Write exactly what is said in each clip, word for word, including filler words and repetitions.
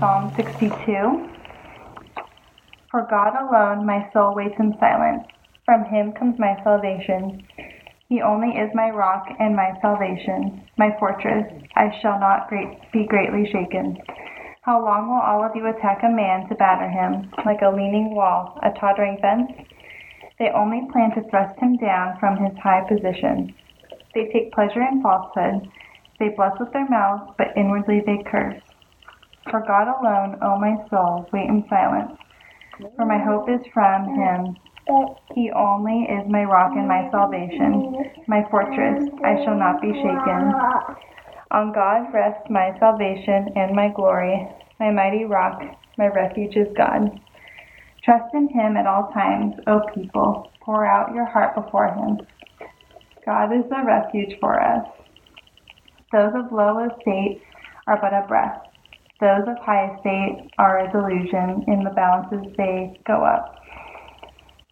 Psalm sixty-two. For God alone my soul waits in silence. From him comes my salvation. He only is my rock and my salvation, my fortress. I shall not great, be greatly shaken. How long will all of you attack a man to batter him, like a leaning wall, a tottering fence? They only plan to thrust him down from his high position. They take pleasure in falsehood. They bless with their mouths, but inwardly they curse. For God alone, O my soul, wait in silence. For my hope is from him. He only is my rock and my salvation, my fortress. I shall not be shaken. On God rests my salvation and my glory. My mighty rock, my refuge is God. Trust in him at all times, O people. Pour out your heart before him. God is the refuge for us. Those of low estate are but a breath. Those of high estate are a delusion. In the balances they go up.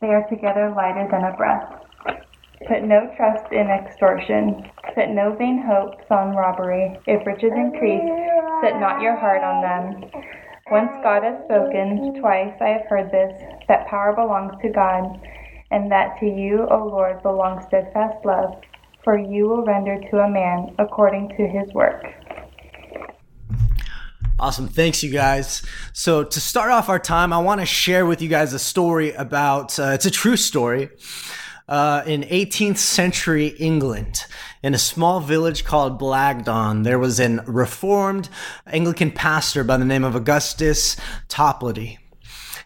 They are together lighter than a breath. Put no trust in extortion. Set no vain hopes on robbery. If riches increase, set not your heart on them. Once God has spoken, twice I have heard this, that power belongs to God, and that to you, O Lord, belongs steadfast love, for you will render to a man according to his work. Awesome. Thanks, you guys. So to start off our time, I want to share with you guys a story about, uh, it's a true story, uh, in eighteenth century England. In a small village called Blagdon, there was an reformed Anglican pastor by the name of Augustus Toplady.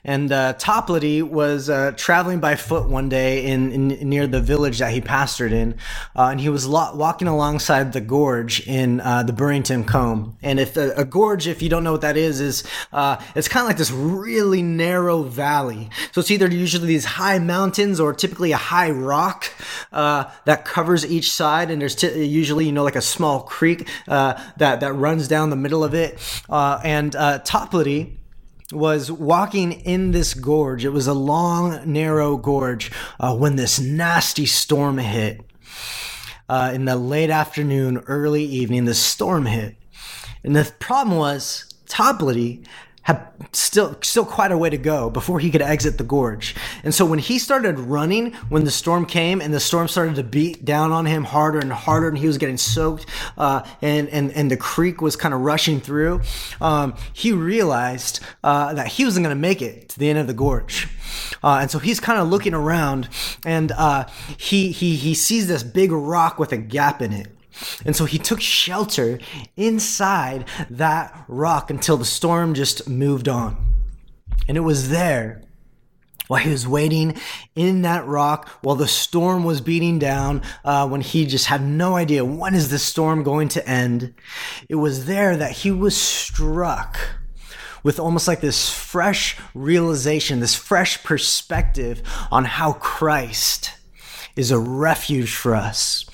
And uh, Toplady was uh, traveling by foot one day in, in near the village that he pastored in, uh, and he was lo- walking alongside the gorge in uh, the Burrington Combe. And if uh, a gorge, if you don't know what that is, is uh, it's kind of like this really narrow valley. So it's either usually these high mountains or typically a high rock uh, that covers each side, and there's t- usually you know like a small creek uh, that that runs down the middle of it. Uh, and uh, Toplady was walking in this gorge. It was a long, narrow gorge uh, when this nasty storm hit. Uh, in the late afternoon, early evening, the storm hit. And the problem was Toplady had still still quite a way to go before he could exit the gorge. And so when he started running, when the storm came and the storm started to beat down on him harder and harder, and he was getting soaked uh, and, and, and the creek was kind of rushing through, um, he realized uh, that he wasn't going to make it to the end of the gorge. Uh, and so he's kind of looking around, and uh, he, he, he sees this big rock with a gap in it. And so he took shelter inside that rock until the storm just moved on. And it was there, while he was waiting in that rock, while the storm was beating down, uh, when he just had no idea, when is this storm going to end? It was there that he was struck with almost like this fresh realization, this fresh perspective on how Christ is a refuge for us.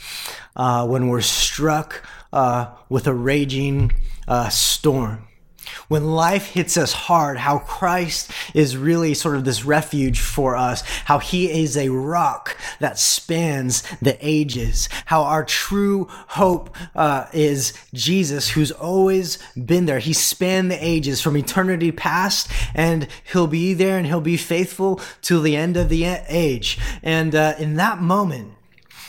Uh, when we're struck uh, with a raging uh, storm. When life hits us hard, how Christ is really sort of this refuge for us, how he is a rock that spans the ages, how our true hope uh, is Jesus, who's always been there. He spanned the ages from eternity past, and he'll be there and he'll be faithful till the end of the age. And uh, in that moment,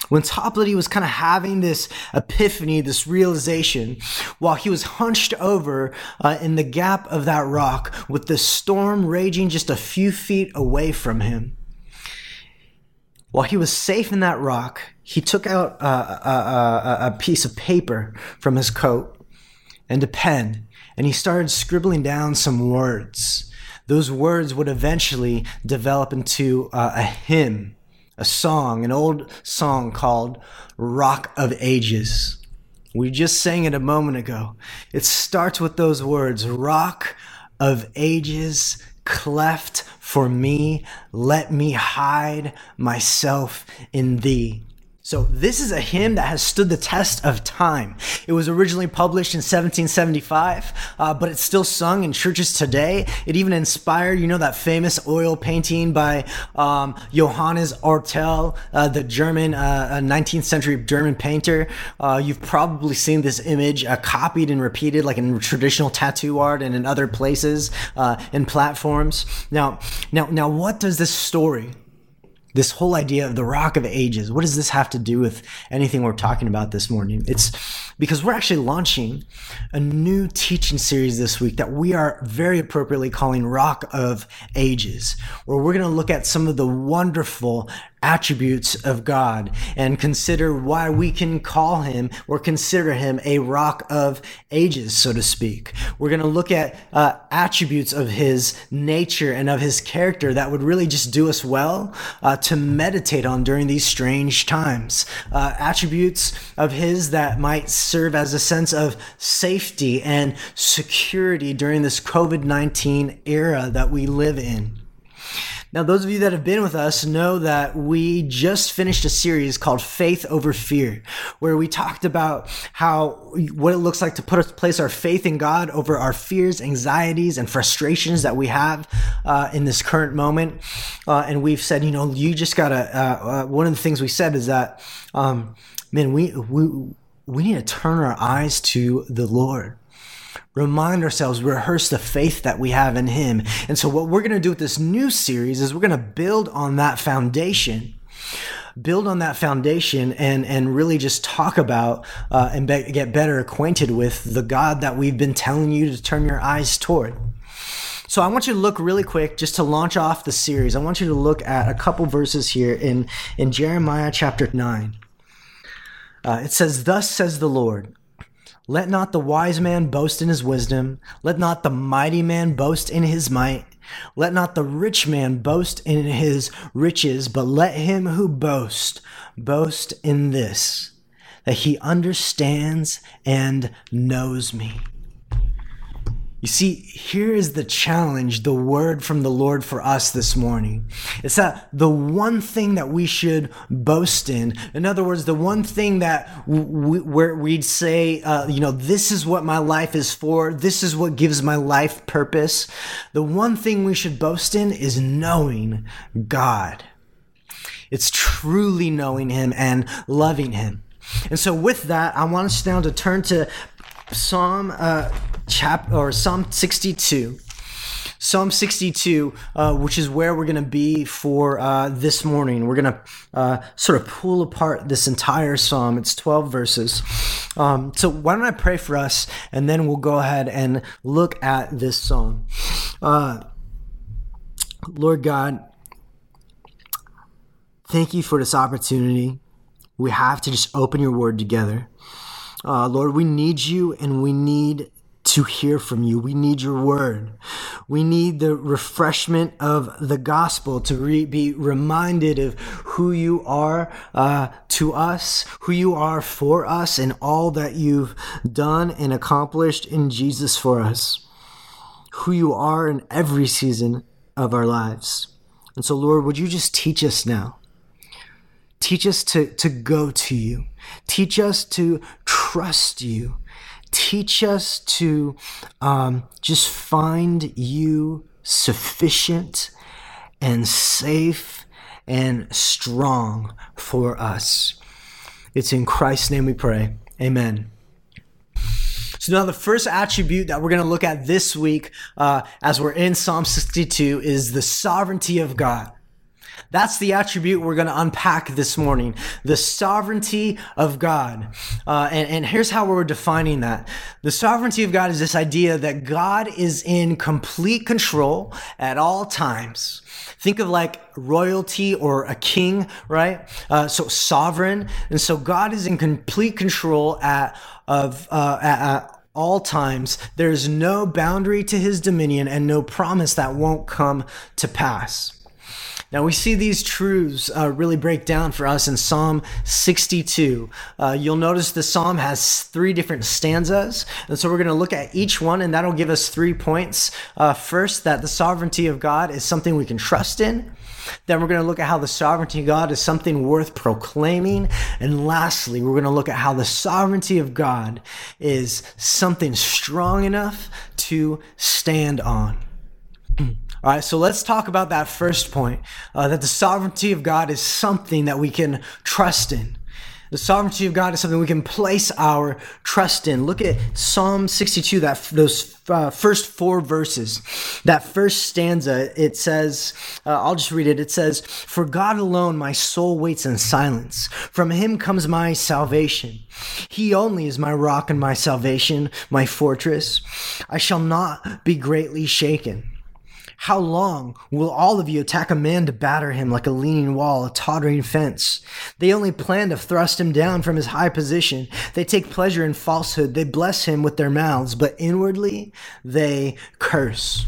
when Toplady was kind of having this epiphany, this realization, while he was hunched over uh, in the gap of that rock with the storm raging just a few feet away from him, while he was safe in that rock, he took out uh, a, a, a piece of paper from his coat and a pen, and he started scribbling down some words. Those words would eventually develop into uh, a hymn. A song, an old song called Rock of Ages. We just sang it a moment ago. It starts with those words, Rock of Ages, cleft for me, let me hide myself in thee. So this is a hymn that has stood the test of time. It was originally published in seventeen seventy-five, uh, but it's still sung in churches today. It even inspired, you know, that famous oil painting by um, Johannes Ortel, uh, the German, uh, nineteenth century German painter. Uh, you've probably seen this image uh, copied and repeated, like in traditional tattoo art and in other places uh, and platforms. Now, now, now, what does this story? This whole idea of the Rock of Ages, what does this have to do with anything we're talking about this morning? It's because we're actually launching a new teaching series this week that we are very appropriately calling Rock of Ages, where we're going to look at some of the wonderful attributes of God and consider why we can call him or consider him a rock of ages, so to speak. We're going to look at uh, attributes of his nature and of his character that would really just do us well uh, to meditate on during these strange times. Uh, attributes of his that might serve as a sense of safety and security during this covid nineteen era that we live in. Now, those of you that have been with us know that we just finished a series called Faith Over Fear, where we talked about how what it looks like to put us, place our faith in God over our fears, anxieties, and frustrations that we have uh, in this current moment. Uh, and we've said, you know, you just gotta. Uh, uh, one of the things we said is that, um, man, we we we need to turn our eyes to the Lord. Remind ourselves, rehearse the faith that we have in him. And so what we're going to do with this new series is we're going to build on that foundation, build on that foundation and, and really just talk about uh, and be- get better acquainted with the God that we've been telling you to turn your eyes toward. So I want you to look really quick, just to launch off the series. I want you to look at a couple verses here in, in Jeremiah chapter nine. Uh, it says, "Thus says the Lord, let not the wise man boast in his wisdom. Let not the mighty man boast in his might. Let not the rich man boast in his riches, but let him who boasts, boast in this, that he understands and knows me." You see, here is the challenge, the word from the Lord for us this morning. It's that the one thing that we should boast in, in other words, the one thing that we, where we'd say, uh, you know, this is what my life is for, this is what gives my life purpose. The one thing we should boast in is knowing God. It's truly knowing him and loving him. And so with that, I want us now to turn to Psalm uh, chap or Psalm sixty-two, Psalm sixty-two, uh, which is where we're going to be for uh, this morning. We're going to uh, sort of pull apart this entire psalm. It's twelve verses. Um, so why don't I pray for us, and then we'll go ahead and look at this psalm. Uh, Lord God, thank you for this opportunity. We have to just open your word together. Uh, Lord, we need you and we need to hear from you. We need your word. We need the refreshment of the gospel to re- be reminded of who you are uh, to us, who you are for us, and all that you've done and accomplished in Jesus for us, who you are in every season of our lives. And so, Lord, would you just teach us now? Teach us to, to go to you. Teach us to trust you. Teach us to um, just find you sufficient and safe and strong for us. It's in Christ's name we pray. Amen. So now the first attribute that we're going to look at this week uh, as we're in Psalm sixty-two is the sovereignty of God. That's the attribute we're going to unpack this morning, the sovereignty of God. Uh, and, and here's how we're defining that. The sovereignty of God is this idea that God is in complete control at all times. Think of like royalty or a king, right? Uh, so sovereign. And so God is in complete control at of uh, at, at all times. There is no boundary to his dominion and no promise that won't come to pass. Now, we see these truths uh, really break down for us in Psalm sixty-two. Uh, you'll notice the psalm has three different stanzas, and so we're going to look at each one, and that'll give us three points. Uh, first, that the sovereignty of God is something we can trust in. Then we're going to look at how the sovereignty of God is something worth proclaiming. And lastly, we're going to look at how the sovereignty of God is something strong enough to stand on. All right, so let's talk about that first point, uh, that the sovereignty of God is something that we can trust in. The sovereignty of God is something we can place our trust in. Look at Psalm sixty-two, that those uh, first four verses, that first stanza. It says, uh, I'll just read it. It says, "For God alone my soul waits in silence. From him comes my salvation. He only is my rock and my salvation, my fortress. I shall not be greatly shaken. How long will all of you attack a man to batter him like a leaning wall, a tottering fence? They only plan to thrust him down from his high position. They take pleasure in falsehood. They bless him with their mouths, but inwardly they curse."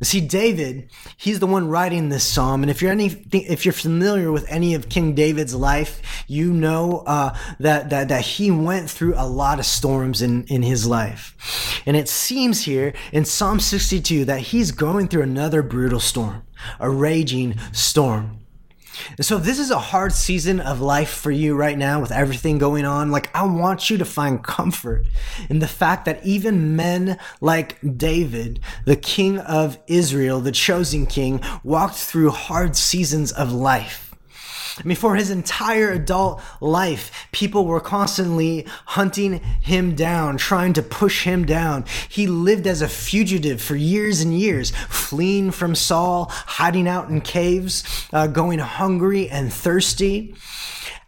See, David, he's the one writing this psalm. And if you're any, if you're familiar with any of King David's life, you know uh, that, that that he went through a lot of storms in, in his life. And it seems here in Psalm sixty-two that he's going through another brutal storm, a raging storm. And so if this is a hard season of life for you right now with everything going on, like, I want you to find comfort in the fact that even men like David, the king of Israel, the chosen king, walked through hard seasons of life. I mean, for his entire adult life, people were constantly hunting him down, trying to push him down. He lived as a fugitive for years and years, fleeing from Saul, hiding out in caves, uh, going hungry and thirsty.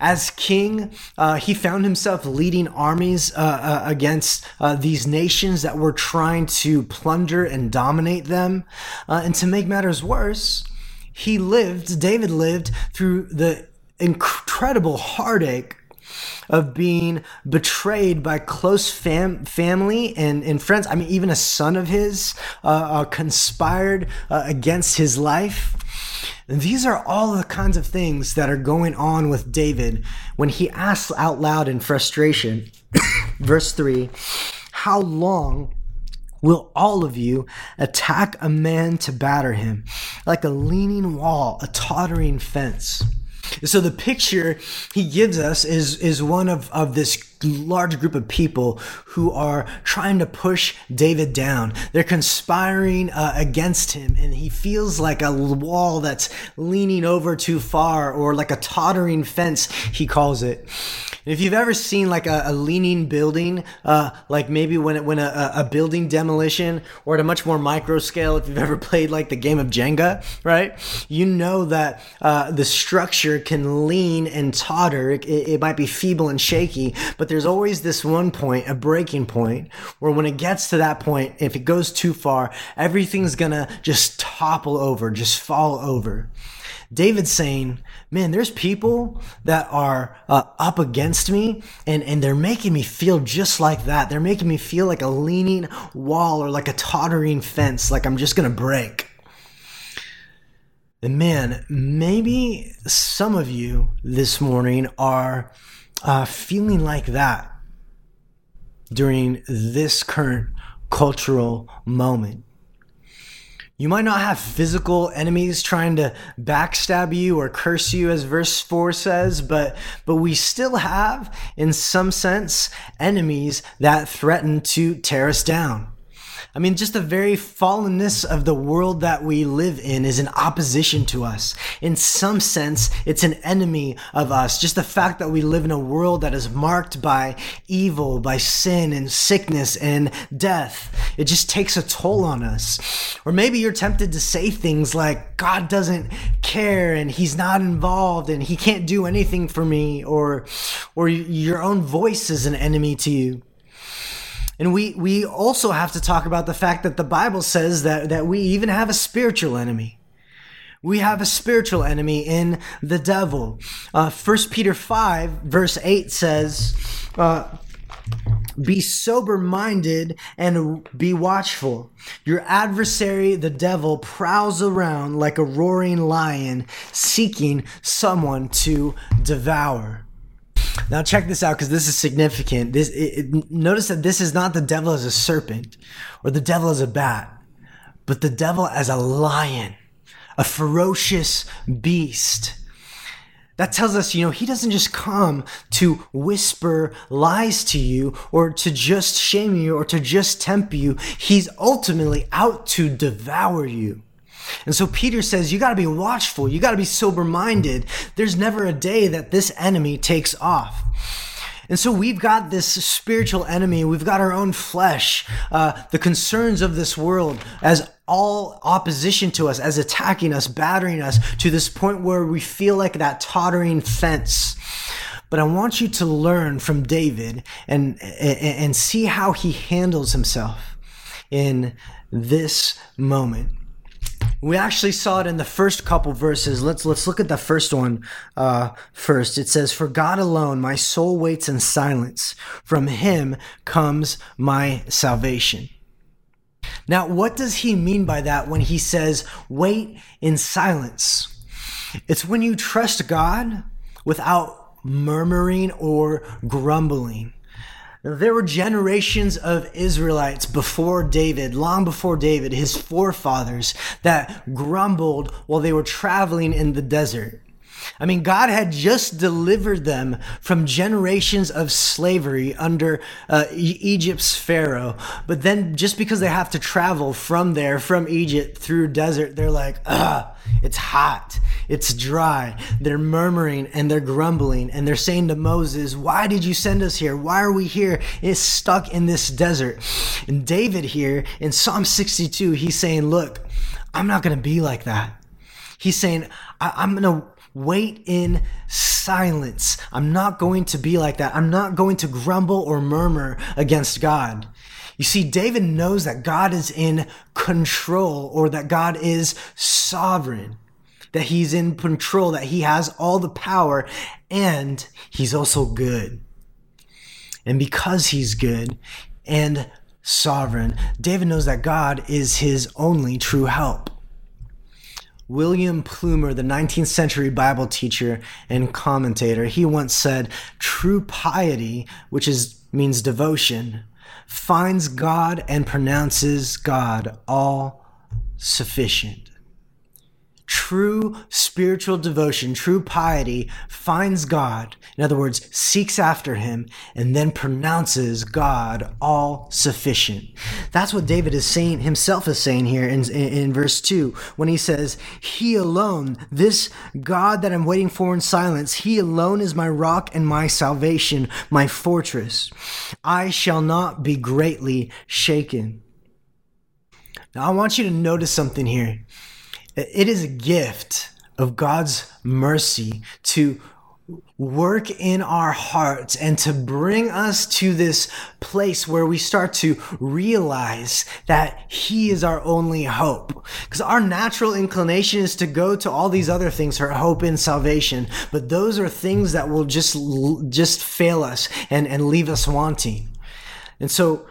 As king, uh, he found himself leading armies uh, uh, against uh, these nations that were trying to plunder and dominate them. Uh, and to make matters worse, He lived, David lived through the incredible heartache of being betrayed by close fam- family and, and friends. I mean, even a son of his uh, uh, conspired uh, against his life. And these are all the kinds of things that are going on with David when he asks out loud in frustration, verse three, "How long will all of you attack a man to batter him like a leaning wall, a tottering fence?" So the picture he gives us is, is one of, of this large group of people who are trying to push David down. They're conspiring uh, against him, and he feels like a wall that's leaning over too far, or like a tottering fence, he calls it. And if you've ever seen like a, a leaning building, uh, like maybe when it, when a, a building demolition, or at a much more micro scale, if you've ever played like the game of Jenga, right? You know that uh, the structure can lean and totter. It, it, it might be feeble and shaky, but there's always this one point, a breaking point, where when it gets to that point, if it goes too far, everything's gonna just topple over, just fall over. David's saying, man, there's people that are uh, up against me, and, and they're making me feel just like that. They're making me feel like a leaning wall, or like a tottering fence, like I'm just gonna break. And man, maybe some of you this morning are Uh, feeling like that during this current cultural moment. You might not have physical enemies trying to backstab you or curse you, as verse four says, but but we still have, in some sense, enemies that threaten to tear us down. I mean, just the very fallenness of the world that we live in is in opposition to us. In some sense, it's an enemy of us. Just the fact that we live in a world that is marked by evil, by sin and sickness and death, it just takes a toll on us. Or maybe you're tempted to say things like, God doesn't care, and he's not involved, and he can't do anything for me, or, or your own voice is an enemy to you. And we, we also have to talk about the fact that the Bible says that, that we even have a spiritual enemy. We have a spiritual enemy in the devil. Uh, First Peter five, verse eight says, uh, "Be sober-minded and be watchful. Your adversary, the devil, prowls around like a roaring lion, seeking someone to devour." Now check this out, because this is significant. This it, it, notice that this is not the devil as a serpent or the devil as a bat, but the devil as a lion, a ferocious beast. That tells us, you know, he doesn't just come to whisper lies to you or to just shame you or to just tempt you. He's ultimately out to devour you. And so Peter says, you got to be watchful. You got to be sober-minded. There's never a day that this enemy takes off. And so we've got this spiritual enemy. We've got our own flesh, uh, the concerns of this world as all opposition to us, as attacking us, battering us to this point where we feel like that tottering fence. But I want you to learn from David and, and, and see how he handles himself in this moment. We actually saw it in the first couple verses. Let's let's look at the first one uh, first. It says, "For God alone my soul waits in silence. From him comes my salvation." Now, what does he mean by that when he says, wait in silence? It's when you trust God without murmuring or grumbling. There were generations of Israelites before David, long before David, his forefathers, that grumbled while they were traveling in the desert. I mean, God had just delivered them from generations of slavery under uh, e- Egypt's Pharaoh. But then just because they have to travel from there, from Egypt through desert, they're like, ugh, it's hot. It's dry. They're murmuring and they're grumbling and they're saying to Moses, why did you send us here? Why are we here? It's stuck in this desert. And David here in Psalm sixty-two, he's saying, look, I'm not going to be like that. He's saying, I- I'm going to wait in silence. I'm not going to be like that. I'm not going to grumble or murmur against God. You see, David knows that God is in control, or that God is sovereign, that he's in control, that he has all the power, and he's also good. And because he's good and sovereign, David knows that God is his only true help. William Plumer, the nineteenth century Bible teacher and commentator, he once said, true piety, which is means devotion, finds God and pronounces God all sufficient. True spiritual devotion, true piety, finds God, in other words, seeks after him, and then pronounces God all sufficient. That's what David is saying, himself is saying here in, in, in verse two, when he says, he alone, this God that I'm waiting for in silence, he alone is my rock and my salvation, my fortress. I shall not be greatly shaken. Now I want you to notice something here. It is a gift of God's mercy to work in our hearts and to bring us to this place where we start to realize that he is our only hope. Because our natural inclination is to go to all these other things for hope and salvation, but those are things that will just just fail us and, and leave us wanting. And so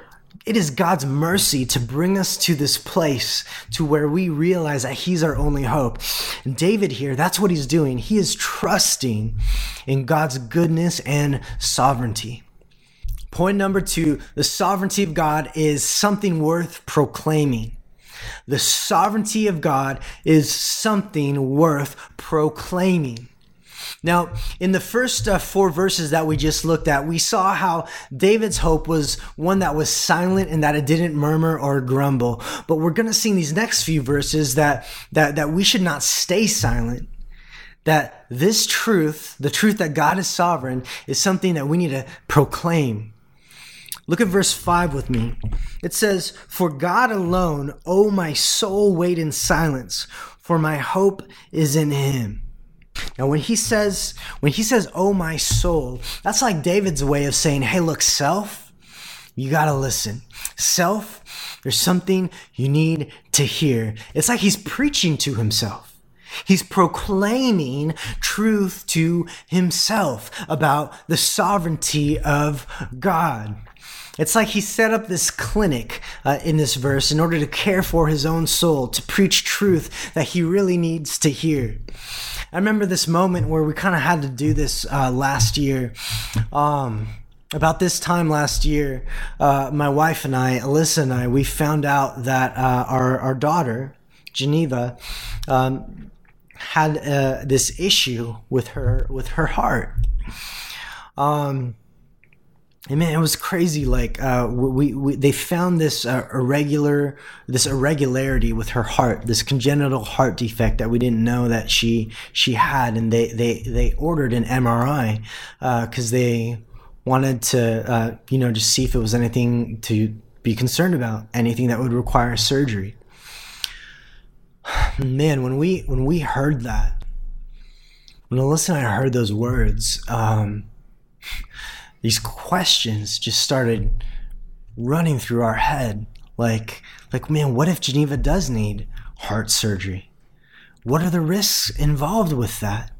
it is God's mercy to bring us to this place to where we realize that he's our only hope. And David here, that's what he's doing. He is trusting in God's goodness and sovereignty. Point number two, the sovereignty of God is something worth proclaiming. The sovereignty of God is something worth proclaiming. Now, in the first uh, four verses that we just looked at, we saw how David's hope was one that was silent and that it didn't murmur or grumble. But we're going to see in these next few verses that, that, that we should not stay silent, that this truth, the truth that God is sovereign, is something that we need to proclaim. Look at verse five with me. It says, "For God alone, O my soul, wait in silence, for my hope is in him." Now, when he says, when he says, "Oh, my soul," that's like David's way of saying, hey, look, self, you got to listen. Self, there's something you need to hear. It's like he's preaching to himself. He's proclaiming truth to himself about the sovereignty of God. It's like he set up this clinic uh, in this verse in order to care for his own soul, to preach truth that he really needs to hear. I remember this moment where we kind of had to do this uh, last year. Um, about this time last year, uh, my wife and I, Alyssa and I, we found out that uh, our, our daughter, Geneva, um, had uh, this issue with her with her heart. Um, and man, it was crazy. Like uh, we, we they found this uh, irregular this irregularity with her heart, this congenital heart defect that we didn't know that she she had, and they they they ordered an M R I because uh, they wanted to uh, you know just see if it was anything to be concerned about, anything that would require surgery. Man, when we when we heard that, when Alyssa and I heard those words, um, these questions just started running through our head. Like, like, man, what if Geneva does need heart surgery? What are the risks involved with that?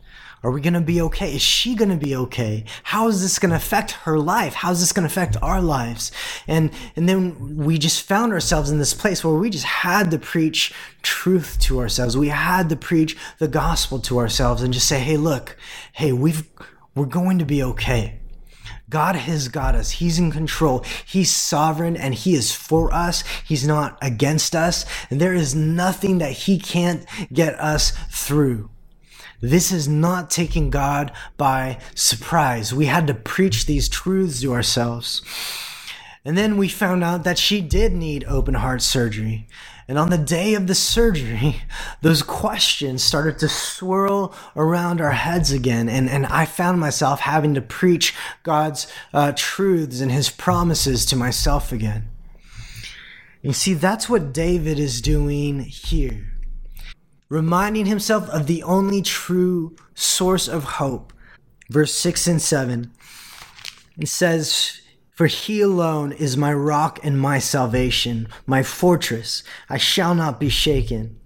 Are we going to be okay? Is she going to be okay? How is this going to affect her life? How is this going to affect our lives? And and then we just found ourselves in this place where we just had to preach truth to ourselves. We had to preach the gospel to ourselves and just say, hey, look, hey, we've, we're going to be okay. God has got us. He's in control. He's sovereign, and he is for us. He's not against us. And there is nothing that he can't get us through. This is not taking God by surprise. We had to preach these truths to ourselves. And then we found out that she did need open heart surgery. And on the day of the surgery, those questions started to swirl around our heads again. And, and I found myself having to preach God's uh, truths and his promises to myself again. You see, that's what David is doing here. Reminding himself of the only true source of hope. Verse six and seven, it says, "For he alone is my rock and my salvation, my fortress. I shall not be shaken.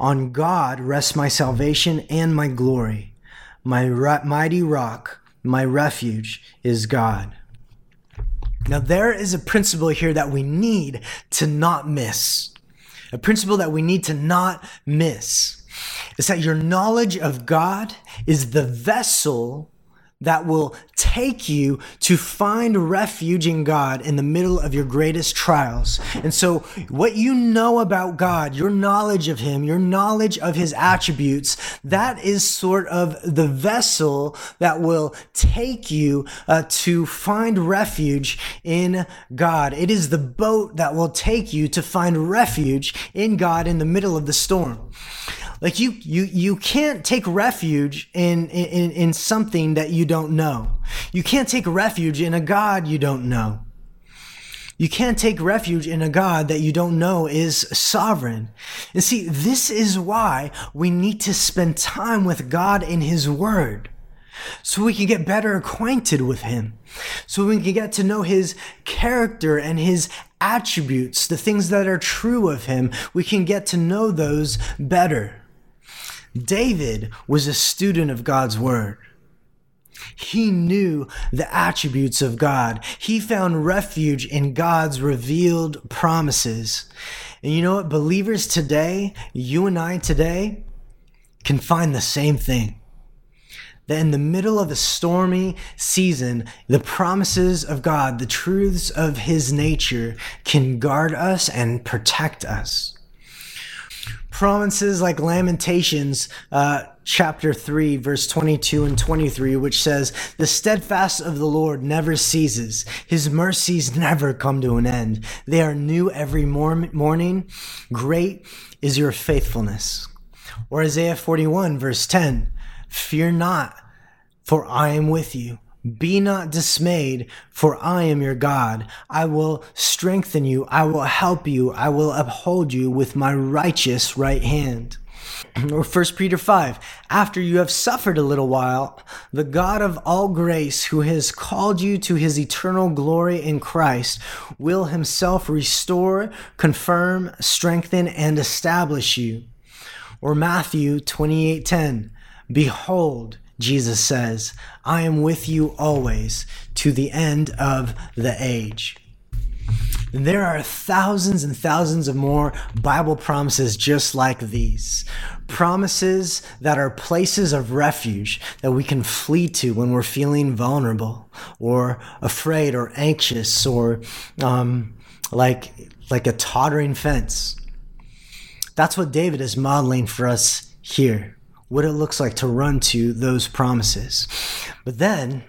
On God rests my salvation and my glory. My mighty rock, my refuge is God." Now there is a principle here that we need to not miss. A principle that we need to not miss is that your knowledge of God is the vessel that will take you to find refuge in God in the middle of your greatest trials. And so what you know about God, your knowledge of him, your knowledge of his attributes, that is sort of the vessel that will take you uh, to find refuge in God. It is the boat that will take you to find refuge in God in the middle of the storm. Like you, you, you can't take refuge in, in, in something that you don't know. You can't take refuge in a God you don't know. You can't take refuge in a God that you don't know is sovereign. And see, this is why we need to spend time with God in his word, so we can get better acquainted with him, so we can get to know his character and his attributes, the things that are true of him. We can get to know those better. David was a student of God's word. He knew the attributes of God. He found refuge in God's revealed promises. And you know what? Believers today, you and I today, can find the same thing. That in the middle of a stormy season, the promises of God, the truths of his nature can guard us and protect us. Promises like Lamentations uh, chapter three, verse twenty-two and twenty-three, which says, "The steadfast of the Lord never ceases. His mercies never come to an end. They are new every morning. Great is your faithfulness." Or Isaiah forty-one, verse ten, "Fear not, for I am with you. Be not dismayed, for I am your God. I will strengthen you. I will help you. I will uphold you with my righteous right hand." Or First Peter five, "After you have suffered a little while, the God of all grace, who has called you to his eternal glory in Christ, will himself restore, confirm, strengthen, and establish you." Or Matthew twenty-eight ten, "Behold," Jesus says, "I am with you always, to the end of the age." And there are thousands and thousands of more Bible promises just like these. Promises that are places of refuge that we can flee to when we're feeling vulnerable or afraid or anxious or um, like, like a tottering fence. That's what David is modeling for us here, what it looks like to run to those promises. But then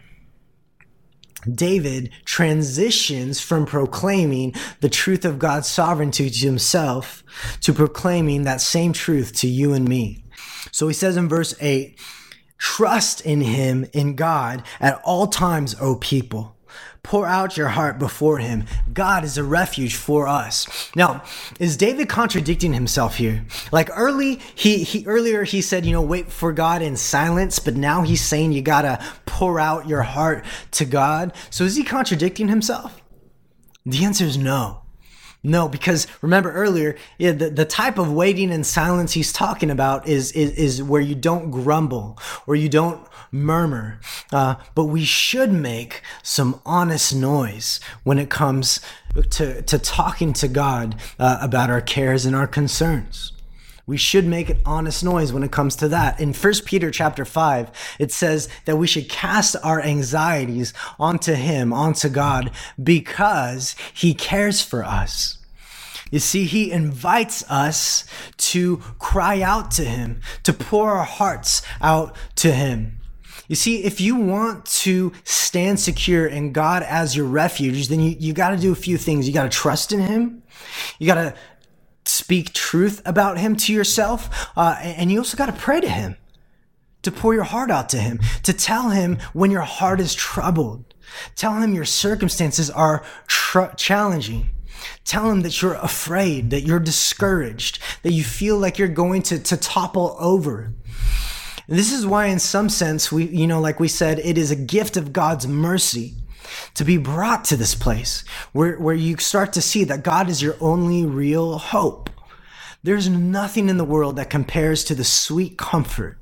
David transitions from proclaiming the truth of God's sovereignty to himself to proclaiming that same truth to you and me. So he says in verse eight, "Trust in him, in God, at all times, O people. Pour out your heart before him. God is a refuge for us." Now, is David contradicting himself here? Like early, he, he earlier he said, you know, wait for God in silence, but now he's saying you gotta pour out your heart to God. So is he contradicting himself? The answer is no. No, because remember earlier, yeah, the, the type of waiting and silence he's talking about is, is, is where you don't grumble or you don't murmur. Uh, but we should make some honest noise when it comes to, to talking to God uh, about our cares and our concerns. We should make an honest noise when it comes to that. In First Peter chapter five, it says that we should cast our anxieties onto him, onto God, because he cares for us. You see, he invites us to cry out to him, to pour our hearts out to him. You see, if you want to stand secure in God as your refuge, then you, you got to do a few things. You got to trust in him. You got to speak truth about him to yourself. Uh, and you also got to pray to him, to pour your heart out to him, to tell him when your heart is troubled. Tell him your circumstances are tr- challenging. Tell him that you're afraid, that you're discouraged, that you feel like you're going to, to topple over. And this is why in some sense, we, you know, like we said, it is a gift of God's mercy to be brought to this place where, where you start to see that God is your only real hope. There's nothing in the world that compares to the sweet comfort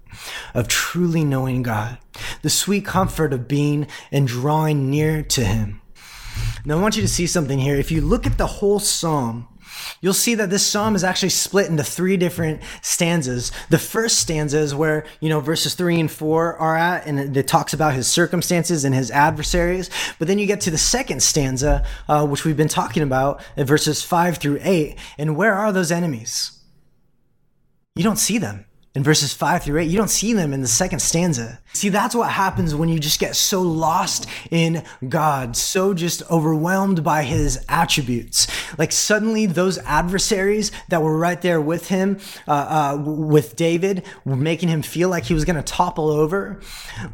of truly knowing God, the sweet comfort of being and drawing near to him. Now, I want you to see something here. If you look at the whole psalm, you'll see that this psalm is actually split into three different stanzas. The first stanza is where, you know, verses three and four are at, and it talks about his circumstances and his adversaries. But then you get to the second stanza, uh, which we've been talking about in verses five through eight. And where are those enemies? You don't see them. In verses five through eight, you don't see them in the second stanza. See, that's what happens when you just get so lost in God, so just overwhelmed by his attributes. Like suddenly those adversaries that were right there with him, uh, uh, with David, were making him feel like he was going to topple over.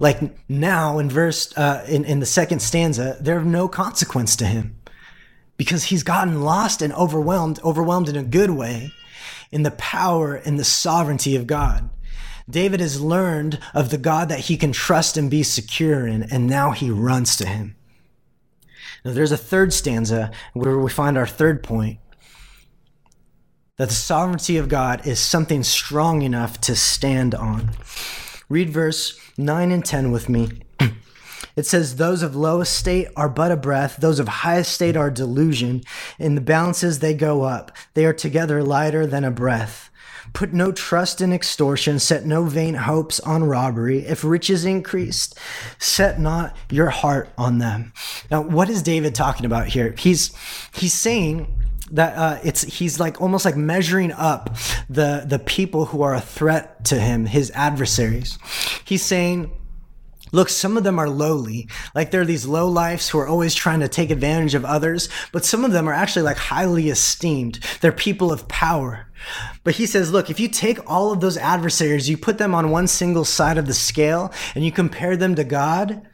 Like now in verse, uh, in, in the second stanza, they're of no consequence to him because he's gotten lost and overwhelmed, overwhelmed in a good way, in the power and the sovereignty of God. David has learned of the God that he can trust and be secure in, and now he runs to him. Now there's a third stanza where we find our third point, that the sovereignty of God is something strong enough to stand on. Read verse nine and ten with me. It says, "Those of low estate are but a breath. Those of high estate are delusion. In the balances they go up. They are together lighter than a breath. Put no trust in extortion. Set no vain hopes on robbery. If riches increased, set not your heart on them." Now, what is David talking about here? He's he's saying that uh, it's he's like almost like measuring up the the people who are a threat to him, his adversaries. He's saying, look, some of them are lowly, like they're these low lifes who are always trying to take advantage of others, but some of them are actually like highly esteemed. They're people of power. But he says, look, if you take all of those adversaries, you put them on one single side of the scale and you compare them to God,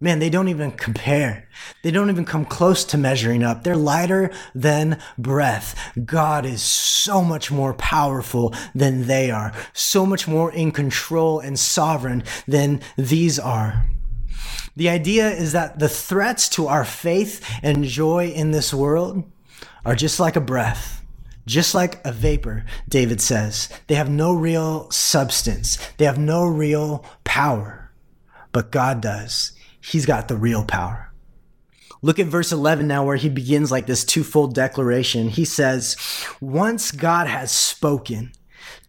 man, they don't even compare. They don't even come close to measuring up. They're lighter than breath. God is so much more powerful than they are, so much more in control and sovereign than these are. The idea is that the threats to our faith and joy in this world are just like a breath. Just like a vapor, David says. They have no real substance. They have no real power. But God does. He's got the real power. Look at verse eleven now, where he begins like this twofold declaration. He says, "Once God has spoken,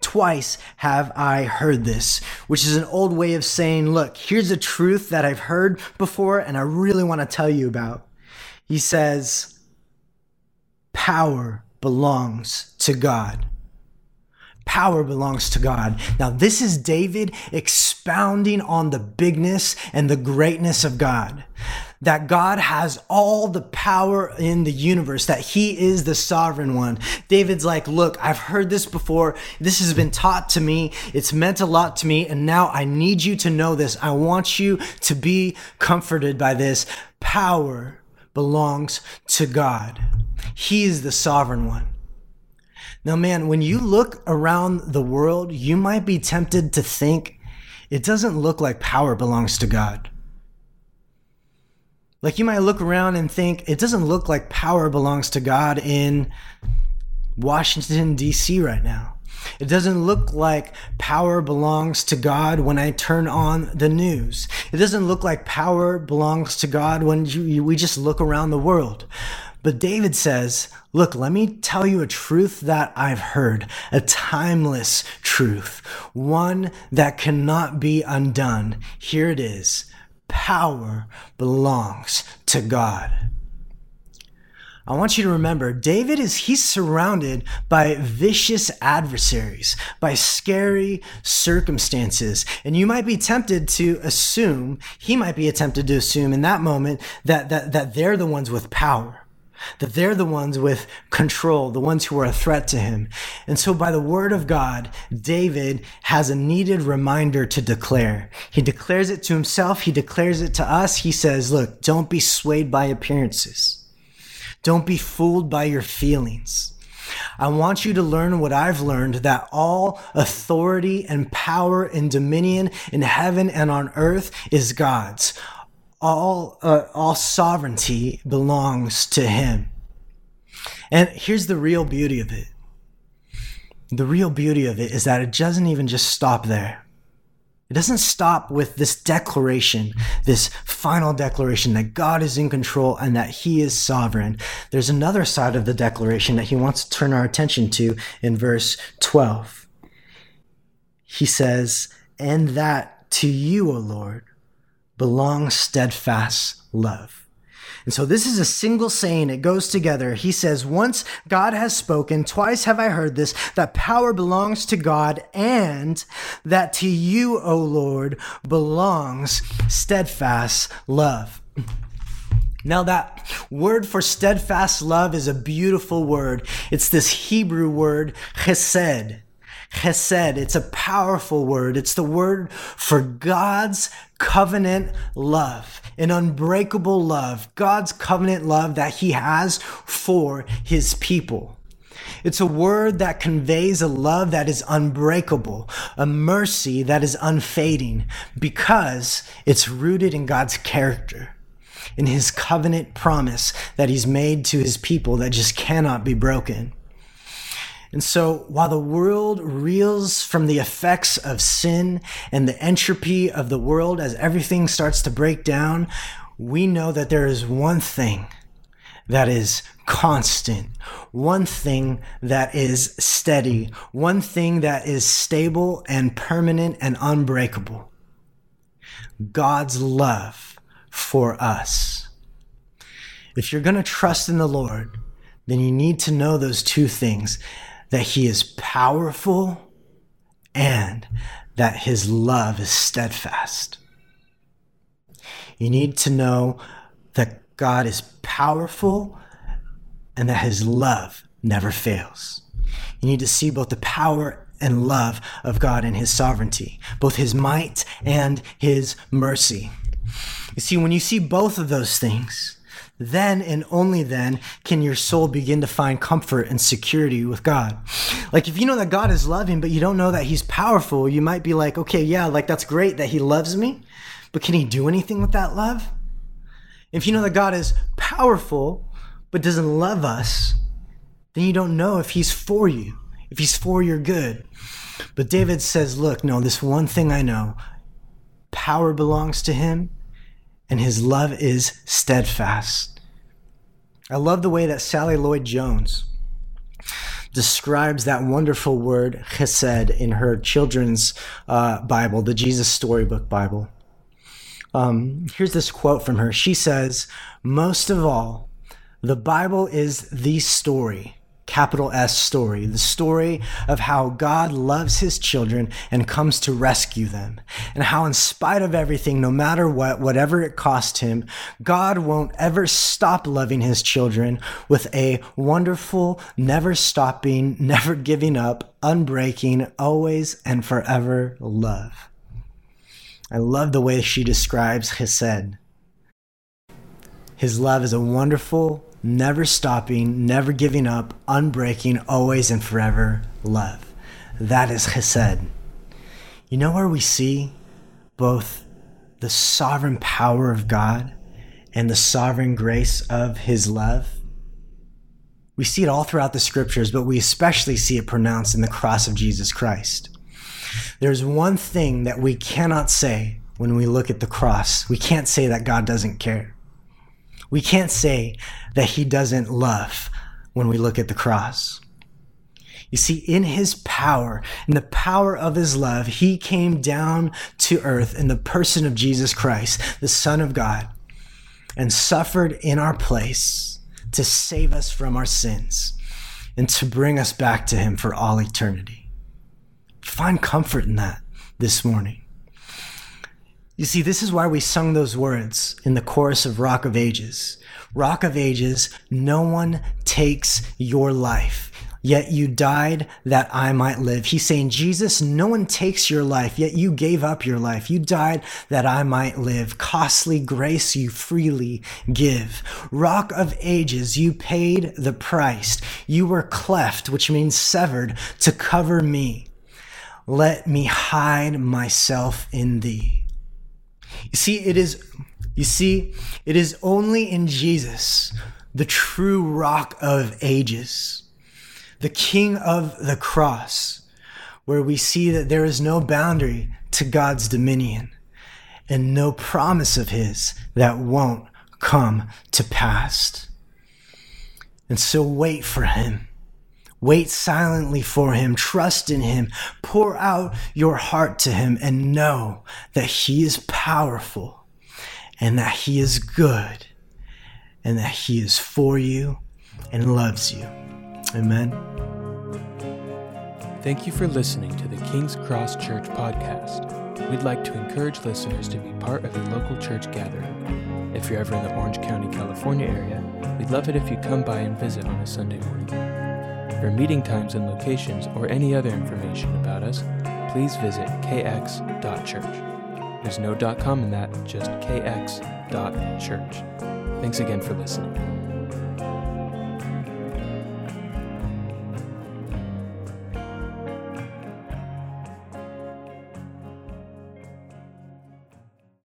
twice have I heard this," which is an old way of saying, look, here's a truth that I've heard before and I really want to tell you about. He says, "Power belongs to God." Power belongs to God. Now, this is David expounding on the bigness and the greatness of God. That God has all the power in the universe, that he is the sovereign one. David's like, look, I've heard this before. This has been taught to me. It's meant a lot to me. And now I need you to know this. I want you to be comforted by this. Power belongs to God. He is the sovereign one. Now, man, when you look around the world, you might be tempted to think it doesn't look like power belongs to God. Like, you might look around and think it doesn't look like power belongs to God in Washington, D C right now. It doesn't look like power belongs to God when I turn on the news. It doesn't look like power belongs to God when you, you, we just look around the world. But David says, look, let me tell you a truth that I've heard, a timeless truth, one that cannot be undone. Here it is. Power belongs to God. I want you to remember, David is, he's surrounded by vicious adversaries, by scary circumstances. And you might be tempted to assume, he might be tempted to assume in that moment that, that, that they're the ones with power, that they're the ones with control, the ones who are a threat to him. And so by the word of God, David has a needed reminder to declare. He declares it to himself. He declares it to us. He says, look, don't be swayed by appearances. Don't be fooled by your feelings. I want you to learn what I've learned, that all authority and power and dominion in heaven and on earth is God's. All uh, all sovereignty belongs to him. And here's the real beauty of it. The real beauty of it is that it doesn't even just stop there. It doesn't stop with this declaration, this final declaration that God is in control and that he is sovereign. There's another side of the declaration that he wants to turn our attention to in verse twelve. He says, and that to you, O Lord, belongs steadfast love. And so this is a single saying. It goes together. He says, once God has spoken, twice have I heard this, that power belongs to God, and that to you, O Lord, belongs steadfast love. Now, that word for steadfast love is a beautiful word. It's this Hebrew word, chesed. Chesed, it's a powerful word. It's the word for God's covenant love, an unbreakable love, God's covenant love that he has for his people. It's a word that conveys a love that is unbreakable, a mercy that is unfading, because it's rooted in God's character, in his covenant promise that he's made to his people that just cannot be broken. And so while the world reels from the effects of sin and the entropy of the world as everything starts to break down, we know that there is one thing that is constant, one thing that is steady, one thing that is stable and permanent and unbreakable. God's love for us. If you're going to trust in the Lord, then you need to know those two things, that he is powerful and that his love is steadfast. You need to know that God is powerful and that his love never fails. You need to see both the power and love of God and his sovereignty, both his might and his mercy. You see, when you see both of those things, then and only then can your soul begin to find comfort and security with God. Like, if you know that God is loving, but you don't know that he's powerful, you might be like, okay, yeah, like that's great that he loves me, but can he do anything with that love? If you know that God is powerful, but doesn't love us, then you don't know if he's for you, if he's for your good. But David says, look, no, this one thing I know, power belongs to him, and his love is steadfast. I love the way that Sally Lloyd-Jones describes that wonderful word chesed in her children's uh, Bible, the Jesus Storybook Bible. Um, here's this quote from her. She says, most of all, the Bible is the story capital S story, the story of how God loves his children and comes to rescue them, and how in spite of everything, no matter what, whatever it cost him, God won't ever stop loving his children with a wonderful, never stopping, never giving up, unbreaking, always and forever love. I love the way she describes chesed. His love is a wonderful, never stopping, never giving up, unbreaking, always and forever love. That is chesed. You know where we see both the sovereign power of God and the sovereign grace of his love? We see it all throughout the scriptures, but we especially see it pronounced in the cross of Jesus Christ. There's one thing that we cannot say when we look at the cross. We can't say that God doesn't care. We can't say that he doesn't love when we look at the cross. You see, in his power, in the power of his love, he came down to earth in the person of Jesus Christ, the Son of God, and suffered in our place to save us from our sins and to bring us back to him for all eternity. Find comfort in that this morning. You see, this is why we sung those words in the chorus of Rock of Ages. Rock of Ages, no one takes your life, yet you died that I might live. He's saying, Jesus, no one takes your life, yet you gave up your life. You died that I might live. Costly grace you freely give. Rock of Ages, you paid the price. You were cleft, which means severed, to cover me. Let me hide myself in thee. You see, it is, you see, it is only in Jesus, the true Rock of Ages, the King of the Cross, where we see that there is no boundary to God's dominion and no promise of his that won't come to pass. And so wait for him. Wait silently for him, trust in him, pour out your heart to him, and know that he is powerful and that he is good and that he is for you and loves you. Amen. Thank you for listening to the King's Cross Church podcast. We'd like to encourage listeners to be part of a local church gathering. If you're ever in the Orange County, California area, we'd love it if you come by and visit on a Sunday morning. For meeting times and locations or any other information about us, please visit k x dot church. There's no .com in that, just k x dot church. Thanks again for listening.